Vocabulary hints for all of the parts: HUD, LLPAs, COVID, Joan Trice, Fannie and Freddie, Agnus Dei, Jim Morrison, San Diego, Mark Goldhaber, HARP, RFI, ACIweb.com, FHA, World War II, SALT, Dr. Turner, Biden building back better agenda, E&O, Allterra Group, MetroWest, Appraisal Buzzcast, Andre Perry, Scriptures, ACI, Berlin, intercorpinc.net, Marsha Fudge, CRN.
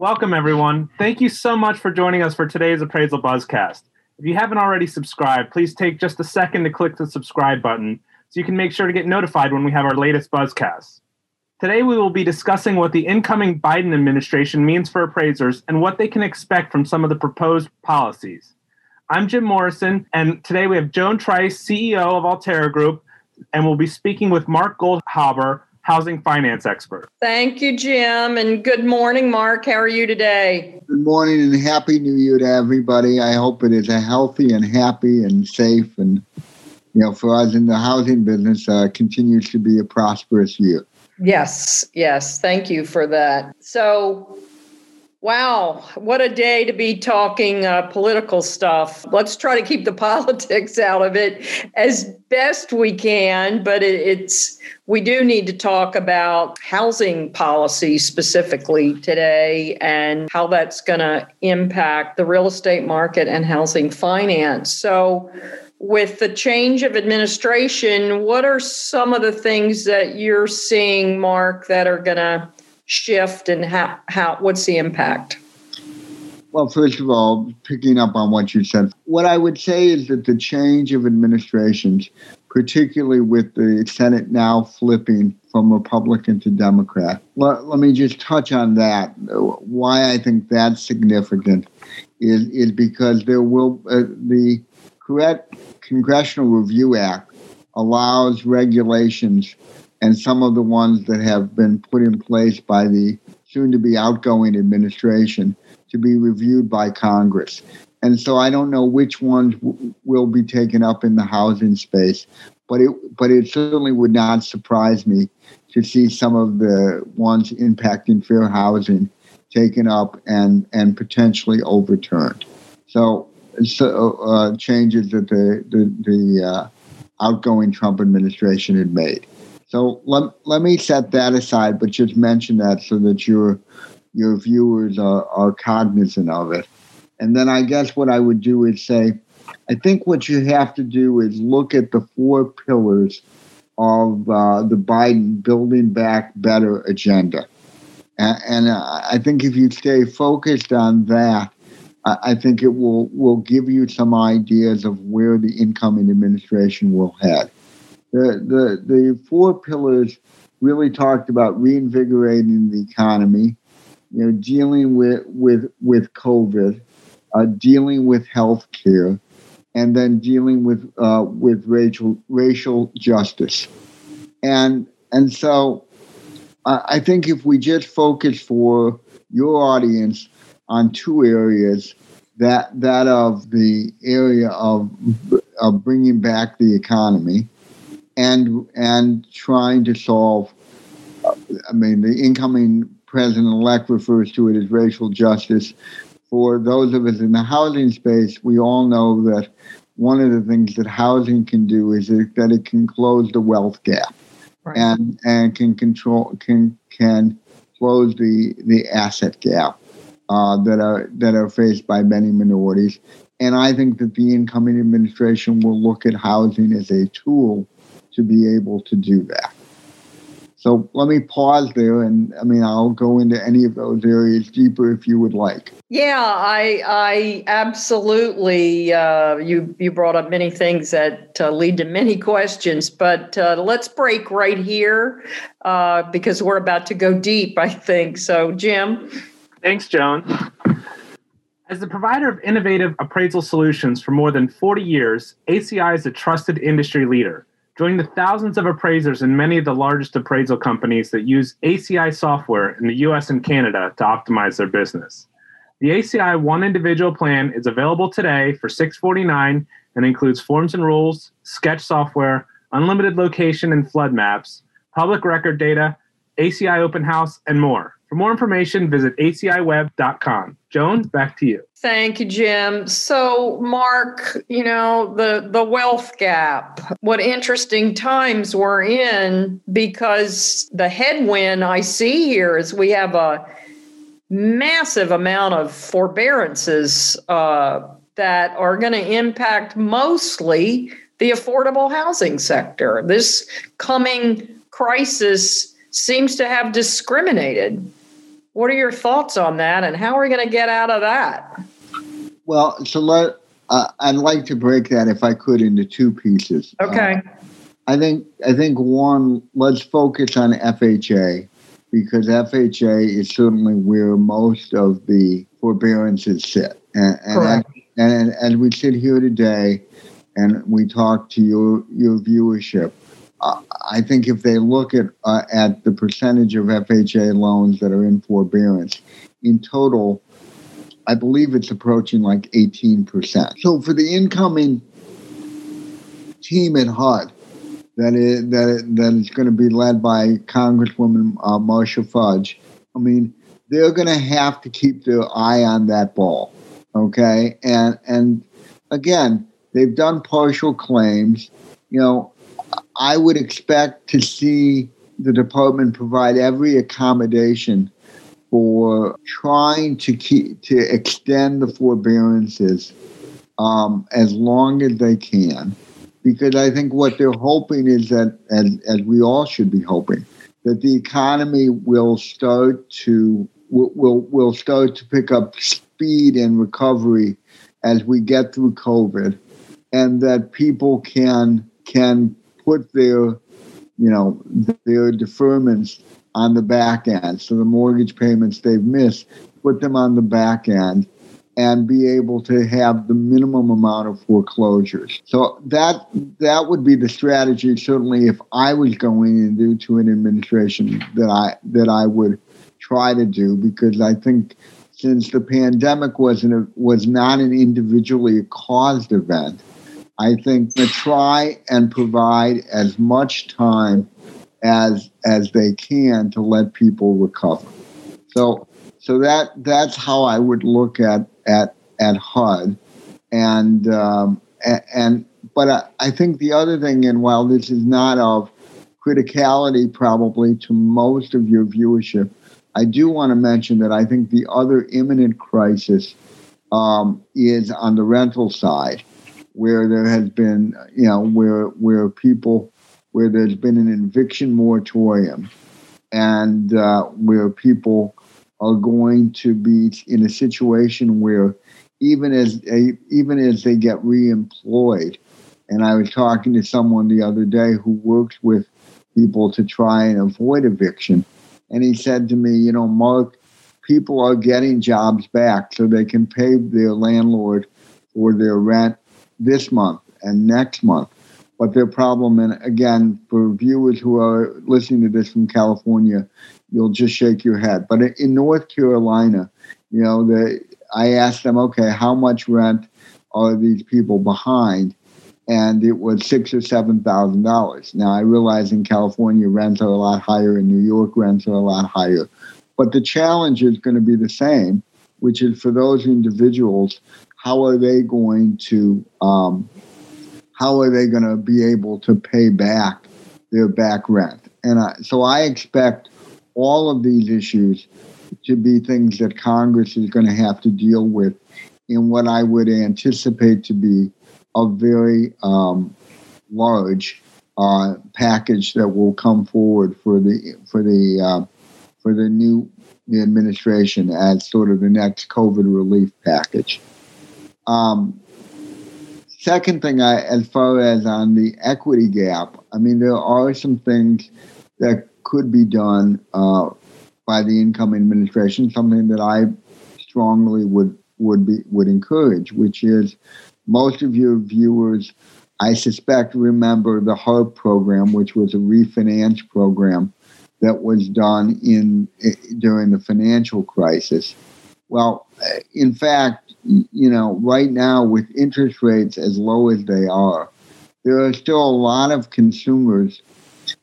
Welcome, everyone. Thank you so much for joining us for today's Appraisal Buzzcast. If you haven't already subscribed, please take just a second to click the subscribe button so you can make sure to get notified when we have our latest Buzzcasts. Today, we will be discussing what the incoming Biden administration means for appraisers and what they can expect from some of the proposed policies. I'm Jim Morrison, and today we have Joan Trice, CEO of Allterra Group, and we'll be speaking with Mark Goldhaber, housing finance expert. Thank you, Jim, and good morning, Mark. How are you today? Good morning, and happy New Year to everybody. I hope it is a healthy and happy and safe, and for us in the housing business, continues to be a prosperous year. Yes. Thank you for that. So, wow, what a day to be talking political stuff. Let's try to keep the politics out of it as best we can, but we do need to talk about housing policy specifically today and how that's going to impact the real estate market and housing finance. So, with the change of administration, what are some of the things that you're seeing, Mark, that are going to shift, and what's the impact? Well, first of all, picking up on what you said, what I would say is that the change of administrations, particularly with the Senate now flipping from Republican to Democrat, let me just touch on that. Why I think that's significant is because there will the Congressional Review Act allows regulations, and some of the ones that have been put in place by the soon-to-be outgoing administration, to be reviewed by Congress. And so I don't know which ones will be taken up in the housing space, but it certainly would not surprise me to see some of the ones impacting fair housing taken up and potentially overturned. So changes that the outgoing Trump administration had made. So let me set that aside, but just mention that so that your viewers are cognizant of it. And then I guess what I would do is say, I think what you have to do is look at the four pillars of the Biden building back better agenda. And I think if you stay focused on that, I think it will give you some ideas of where the incoming administration will head. The four pillars really talked about reinvigorating the economy, dealing with COVID, dealing with healthcare, and then dealing with racial justice. And so I think if we just focus for your audience on two areas, that of the area of bringing back the economy, and trying to solve, the incoming president-elect refers to it as racial justice. For those of us in the housing space, we all know that one of the things that housing can do is that it can close the wealth gap, right, and can close the asset gap that are faced by many minorities. And I think that the incoming administration will look at housing as a tool to be able to do that. So let me pause there, and I'll go into any of those areas deeper if you would like. Yeah, I absolutely. You brought up many things that lead to many questions, but let's break right here because we're about to go deep, I think. So, Jim. Thanks, Joan. As the provider of innovative appraisal solutions for more than 40 years, ACI is a trusted industry leader. Join the thousands of appraisers in many of the largest appraisal companies that use ACI software in the U.S. and Canada to optimize their business. The ACI One Individual Plan is available today for $649 and includes forms and rules, sketch software, unlimited location and flood maps, public record data, ACI Open House, and more. For more information, visit ACIweb.com. Joan, back to you. Thank you, Jim. So, Mark, the wealth gap, what interesting times we're in, because the headwind I see here is we have a massive amount of forbearances that are going to impact mostly the affordable housing sector. This coming crisis seems to have discriminated What are your thoughts on that, and how are we going to get out of that? Well, so I'd like to break that, if I could, into two pieces. Okay. I think one, let's focus on FHA, because FHA is certainly where most of the forbearances sit. And as we sit here today and we talk to your viewership, I think if they look at the percentage of FHA loans that are in forbearance, in total, I believe it's approaching like 18%. So for the incoming team at HUD, that is going to be led by Congresswoman Marsha Fudge, I mean, they're going to have to keep their eye on that ball, okay? And again, they've done partial claims. You know, I would expect to see the department provide every accommodation for trying to extend the forbearances as long as they can, because I think what they're hoping is that, as we all should be hoping, that the economy will start to pick up speed and recovery as we get through COVID, and that people can put their deferments on the back end. So the mortgage payments they've missed, put them on the back end and be able to have the minimum amount of foreclosures. So that would be the strategy, certainly, if I was going into an administration, that I would try to do, because I think since the pandemic was not an individually caused event, I think to try and provide as much time as they can to let people recover. So that's how I would look at HUD, but I think the other thing, and while this is not of criticality probably to most of your viewership, I do want to mention that I think the other imminent crisis is on the rental side, where there has been, where there's been an eviction moratorium, and where people are going to be in a situation where even as they get reemployed, and I was talking to someone the other day who works with people to try and avoid eviction, and he said to me, Mark, people are getting jobs back, so they can pay their landlord for their rent this month and next month. But their problem, and again, for viewers who are listening to this from California, you'll just shake your head. But in North Carolina, I asked them, okay, how much rent are these people behind? And it was $6,000 or $7,000. Now, I realize in California, rents are a lot higher, in New York, rents are a lot higher. But the challenge is going to be the same, which is for those individuals, how are they going to... how are they going to be able to pay back their back rent? And so I expect all of these issues to be things that Congress is going to have to deal with in what I would anticipate to be a very large package that will come forward for the new administration as sort of the next COVID relief package. Second thing, as far as on the equity gap, I mean, there are some things that could be done by the incoming administration, something that I strongly would encourage, which is most of your viewers, I suspect, remember the HARP program, which was a refinance program that was done during the financial crisis. Well, in fact, right now, with interest rates as low as they are, there are still a lot of consumers,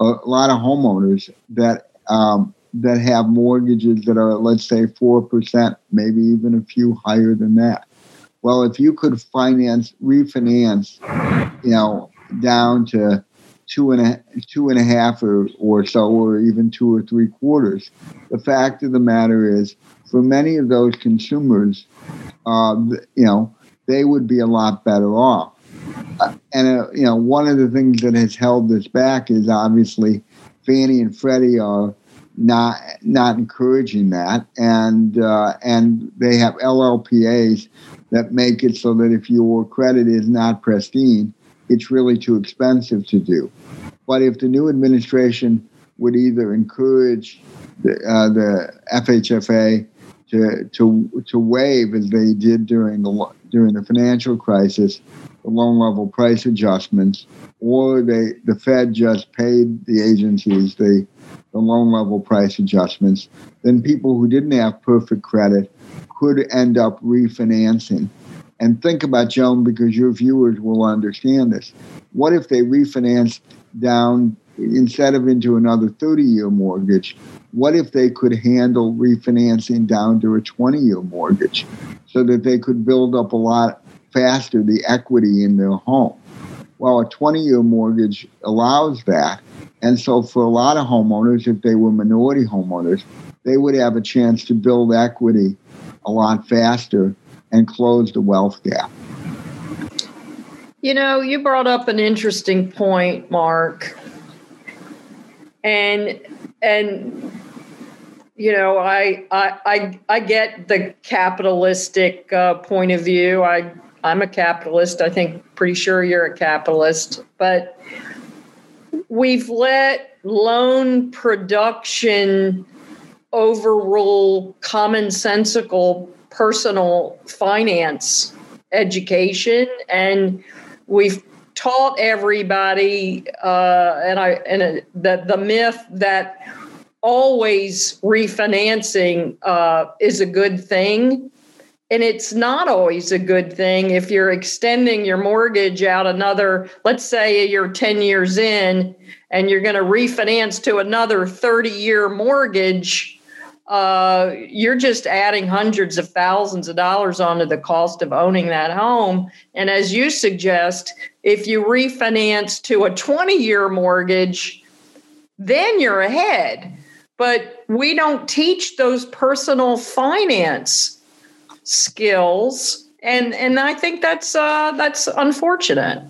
a lot of homeowners that have mortgages that are, let's say, 4%, maybe even a few higher than that. Well, if you could refinance, down to 2.5 or so, or even 2 3/4, the fact of the matter is, for many of those consumers, they would be a lot better off. And one of the things that has held this back is obviously Fannie and Freddie are not encouraging that, and they have LLPAs that make it so that if your credit is not pristine, it's really too expensive to do. But if the new administration would either encourage the FHFA to waive, as they did during the financial crisis, the loan level price adjustments, or the Fed just paid the agencies the loan level price adjustments, then people who didn't have perfect credit could end up refinancing. And think about, Joan, because your viewers will understand this. What if they refinanced down, instead of into another 30-year mortgage, what if they could handle refinancing down to a 20-year mortgage so that they could build up a lot faster the equity in their home? Well, a 20-year mortgage allows that. And so for a lot of homeowners, if they were minority homeowners, they would have a chance to build equity a lot faster and close the wealth gap. You know, you brought up an interesting point, Mark. And you know, I get the capitalistic point of view. I'm a capitalist. I think pretty sure you're a capitalist. But we've let loan production overrule commonsensical personal finance education, and we've taught everybody the myth that always refinancing is a good thing. And it's not always a good thing. If you're extending your mortgage out another, let's say you're 10 years in and you're going to refinance to another 30-year mortgage, you're just adding hundreds of thousands of dollars onto the cost of owning that home. And as you suggest, if you refinance to a 20-year mortgage, then you're ahead. But we don't teach those personal finance skills. And I think that's unfortunate.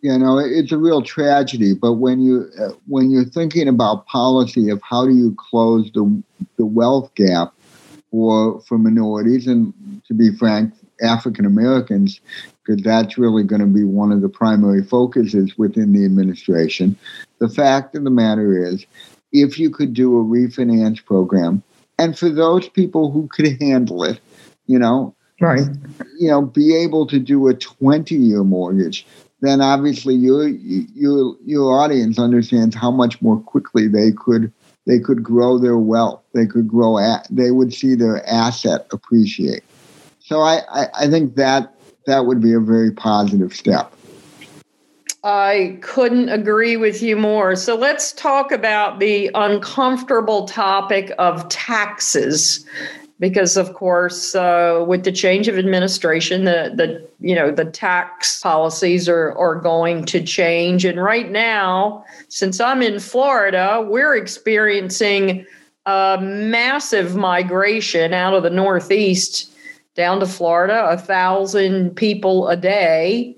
You know, it's a real tragedy. But when you're thinking about policy of how do you close the wealth gap for minorities, and to be frank, African Americans, because that's really going to be one of the primary focuses within the administration. The fact of the matter is, if you could do a refinance program, and for those people who could handle it, you know, right, you know, be able to do a 20-year mortgage, then obviously your audience understands how much more quickly they could grow their wealth. They would see their asset appreciate. So I think that would be a very positive step. I couldn't agree with you more. So let's talk about the uncomfortable topic of taxes, because of course, with the change of administration, the tax policies are going to change. And right now, since I'm in Florida, we're experiencing a massive migration out of the Northeast down to Florida, 1,000 people a day.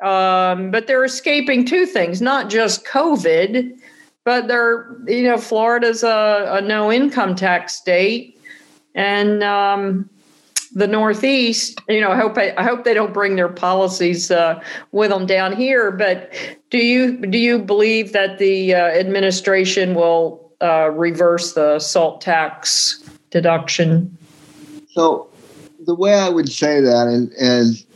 But they're escaping two things, not just COVID, but Florida's a no income tax state. And the Northeast, you know, I hope they don't bring their policies with them down here. But do you believe that the administration will reverse the SALT tax deduction? So the way I would say that is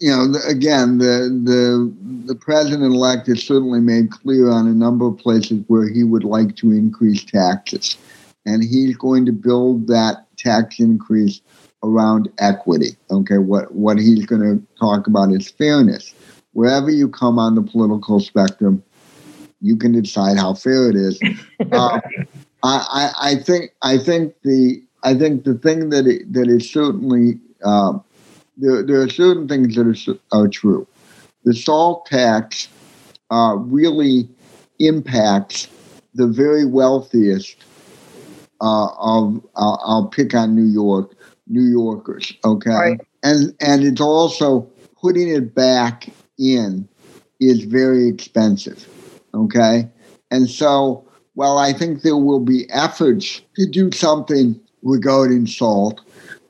you know, again, the president-elect has certainly made clear on a number of places where he would like to increase taxes. And he's going to build that tax increase around equity. Okay, what he's going to talk about is fairness. Wherever you come on the political spectrum, you can decide how fair it is. I think the thing that is certainly there are certain things that are true. The SALT tax really impacts the very wealthiest of I'll pick on New Yorkers. Okay, right. And it's also putting it back in is very expensive. Okay. And so, while I think there will be efforts to do something regarding SALT,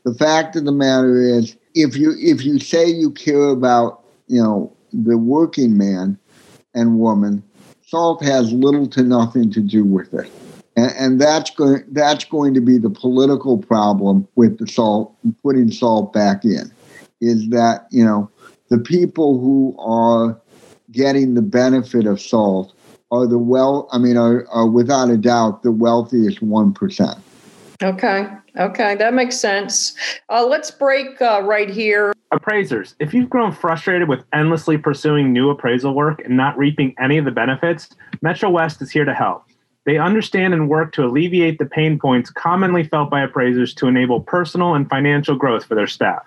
the fact of the matter is, if you say you care about, you know, the working man and woman, SALT has little to nothing to do with it. And that's going to be the political problem with the SALT, putting SALT back in, is that, you know, the people who are getting the benefit of SALT are without a doubt the wealthiest 1%. Okay, that makes sense. Let's break right here. Appraisers, if you've grown frustrated with endlessly pursuing new appraisal work and not reaping any of the benefits, MetroWest is here to help. They understand and work to alleviate the pain points commonly felt by appraisers to enable personal and financial growth for their staff.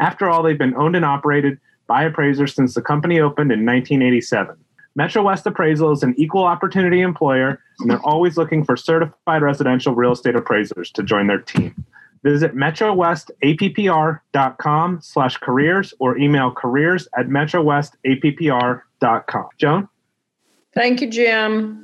After all, they've been owned and operated by appraisers since the company opened in 1987. MetroWest Appraisal is an equal opportunity employer, and they're always looking for certified residential real estate appraisers to join their team. Visit metrowestappr.com/careers or email careers@metrowestappr.com. Joan? Thank you, Jim.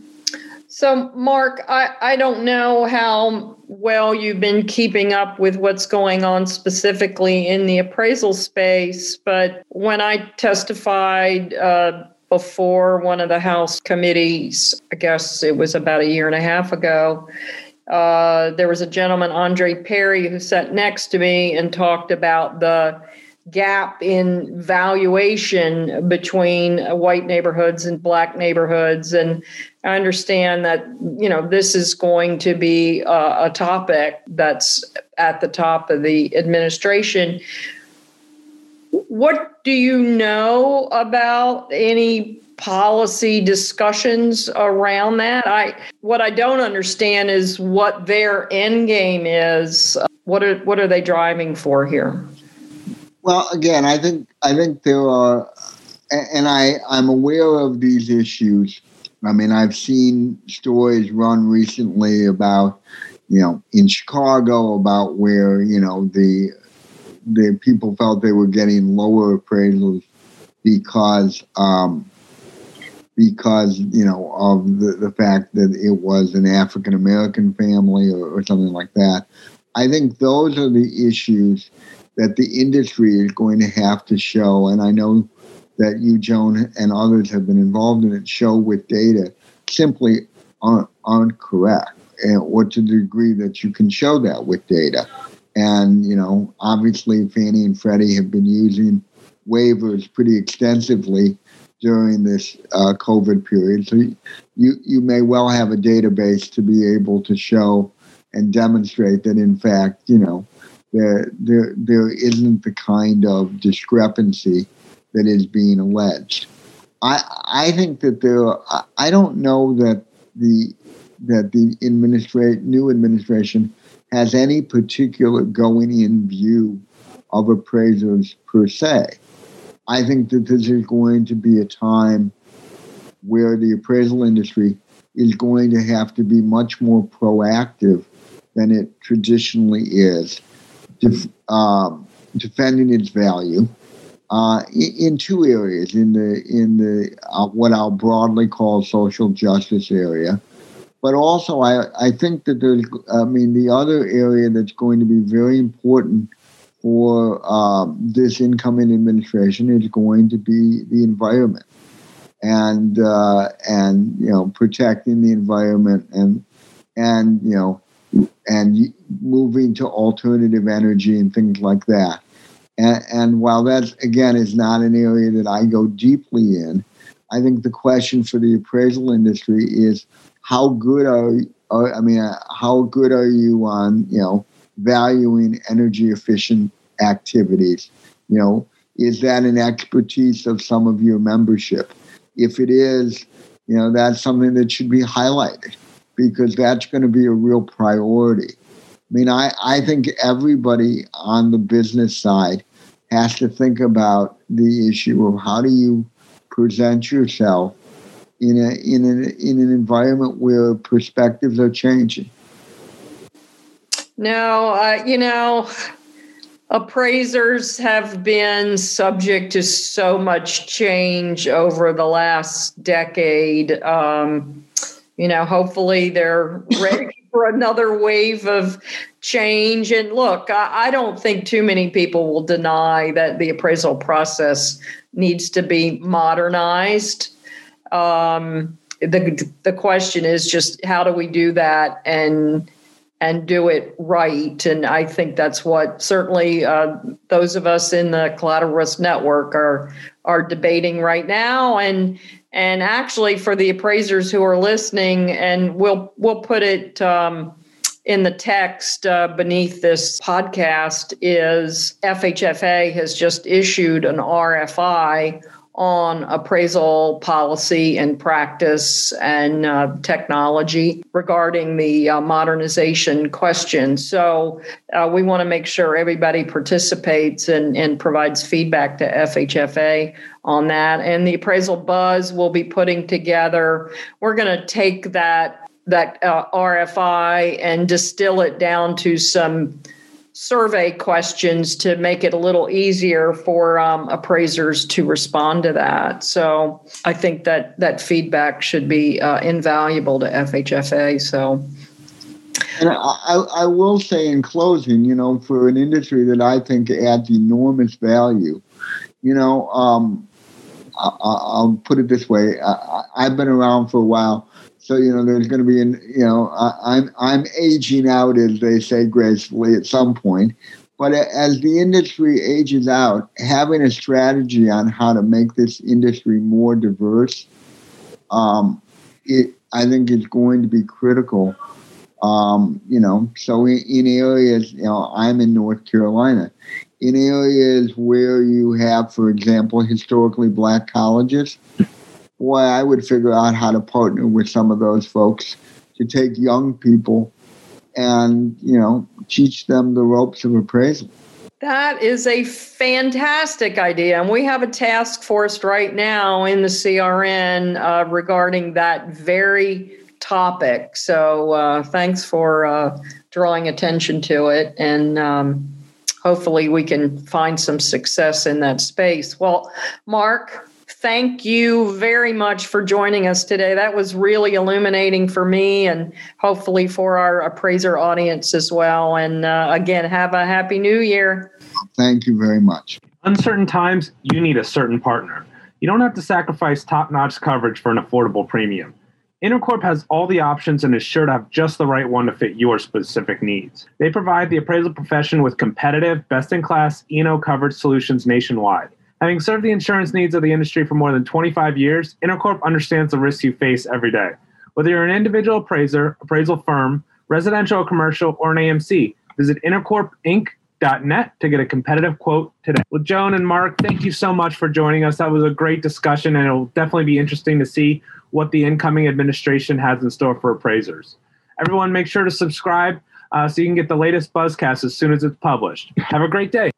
So, Mark, I don't know how well you've been keeping up with what's going on specifically in the appraisal space, but when I testified before one of the House committees, I guess it was about a year and a half ago, there was a gentleman, Andre Perry, who sat next to me and talked about the gap in valuation between white neighborhoods and black neighborhoods. And I understand that, you know, this is going to be a topic that's at the top of the administration. What do you know about any policy discussions around that? What I don't understand is what their end game is. What are they driving for here? Well, again, I think there are, and I'm aware of these issues. I mean, I've seen stories run recently about, you know, in Chicago about where, you know, the people felt they were getting lower appraisals because you know, of the fact that it was an African-American family or something like that. I think those are the issues that the industry is going to have to show, and I know that you, Joan, and others have been involved in it, show with data simply aren't correct, or to the degree that you can show that with data. And, you know, obviously Fannie and Freddie have been using waivers pretty extensively during this COVID period. So you may well have a database to be able to show and demonstrate that, in fact, you know, there isn't the kind of discrepancy that is being alleged. I think that I don't know that the new administration has any particular going-in view of appraisers per se. I think that this is going to be a time where the appraisal industry is going to have to be much more proactive than it traditionally is, defending its value in two areas, in the what I'll broadly call social justice area. But also, I think that the other area that's going to be very important for this incoming administration is going to be the environment, and you know, protecting the environment, and you know, and moving to alternative energy and things like that. And while that, again, is not an area that I go deeply in, I think the question for the appraisal industry is, how good are you on, you know, valuing energy efficient activities? You know, is that an expertise of some of your membership? If it is, you know, that's something that should be highlighted, because that's going to be a real priority. I mean, I think everybody on the business side has to think about the issue of how do you present yourself in an environment where perspectives are changing. No, you know, appraisers have been subject to so much change over the last decade. you know, hopefully they're ready for another wave of change. And look, I don't think too many people will deny that the appraisal process needs to be modernized. The question is just how do we do that and do it right? And I think that's what certainly those of us in the Collateral Risk Network are debating right now. And actually, for the appraisers who are listening, and we'll put it in the text beneath this podcast, is FHFA has just issued an RFI on appraisal policy and practice and technology regarding the modernization question. So we want to make sure everybody participates and provides feedback to FHFA on that. And the Appraisal Buzz will be putting together, we're going to take that RFI and distill it down to some survey questions to make it a little easier for appraisers to respond to that. So I think that feedback should be invaluable to FHFA. So, and I will say in closing, you know, for an industry that I think adds enormous value, you know, I'll put it this way: I've been around for a while. So, you know, there's going to be, I'm aging out, as they say gracefully, at some point. But as the industry ages out, having a strategy on how to make this industry more diverse, I think is going to be critical. You know, so in areas, you know, I'm in North Carolina. In areas where you have, for example, historically black colleges, boy, I would figure out how to partner with some of those folks to take young people and, you know, teach them the ropes of appraisal. That is a fantastic idea. And we have a task force right now in the CRN regarding that very topic. So thanks for drawing attention to it. And hopefully we can find some success in that space. Well, Mark, thank you very much for joining us today. That was really illuminating for me and hopefully for our appraiser audience as well. And again, have a happy new year. Thank you very much. Uncertain times, you need a certain partner. You don't have to sacrifice top-notch coverage for an affordable premium. Intercorp has all the options and is sure to have just the right one to fit your specific needs. They provide the appraisal profession with competitive, best-in-class E&O coverage solutions nationwide. Having served the insurance needs of the industry for more than 25 years, Intercorp understands the risks you face every day. Whether you're an individual appraiser, appraisal firm, residential, commercial, or an AMC, visit intercorpinc.net to get a competitive quote today. Well, Joan and Mark, thank you so much for joining us. That was a great discussion, and it'll definitely be interesting to see what the incoming administration has in store for appraisers. Everyone, make sure to subscribe so you can get the latest Buzzcast as soon as it's published. Have a great day.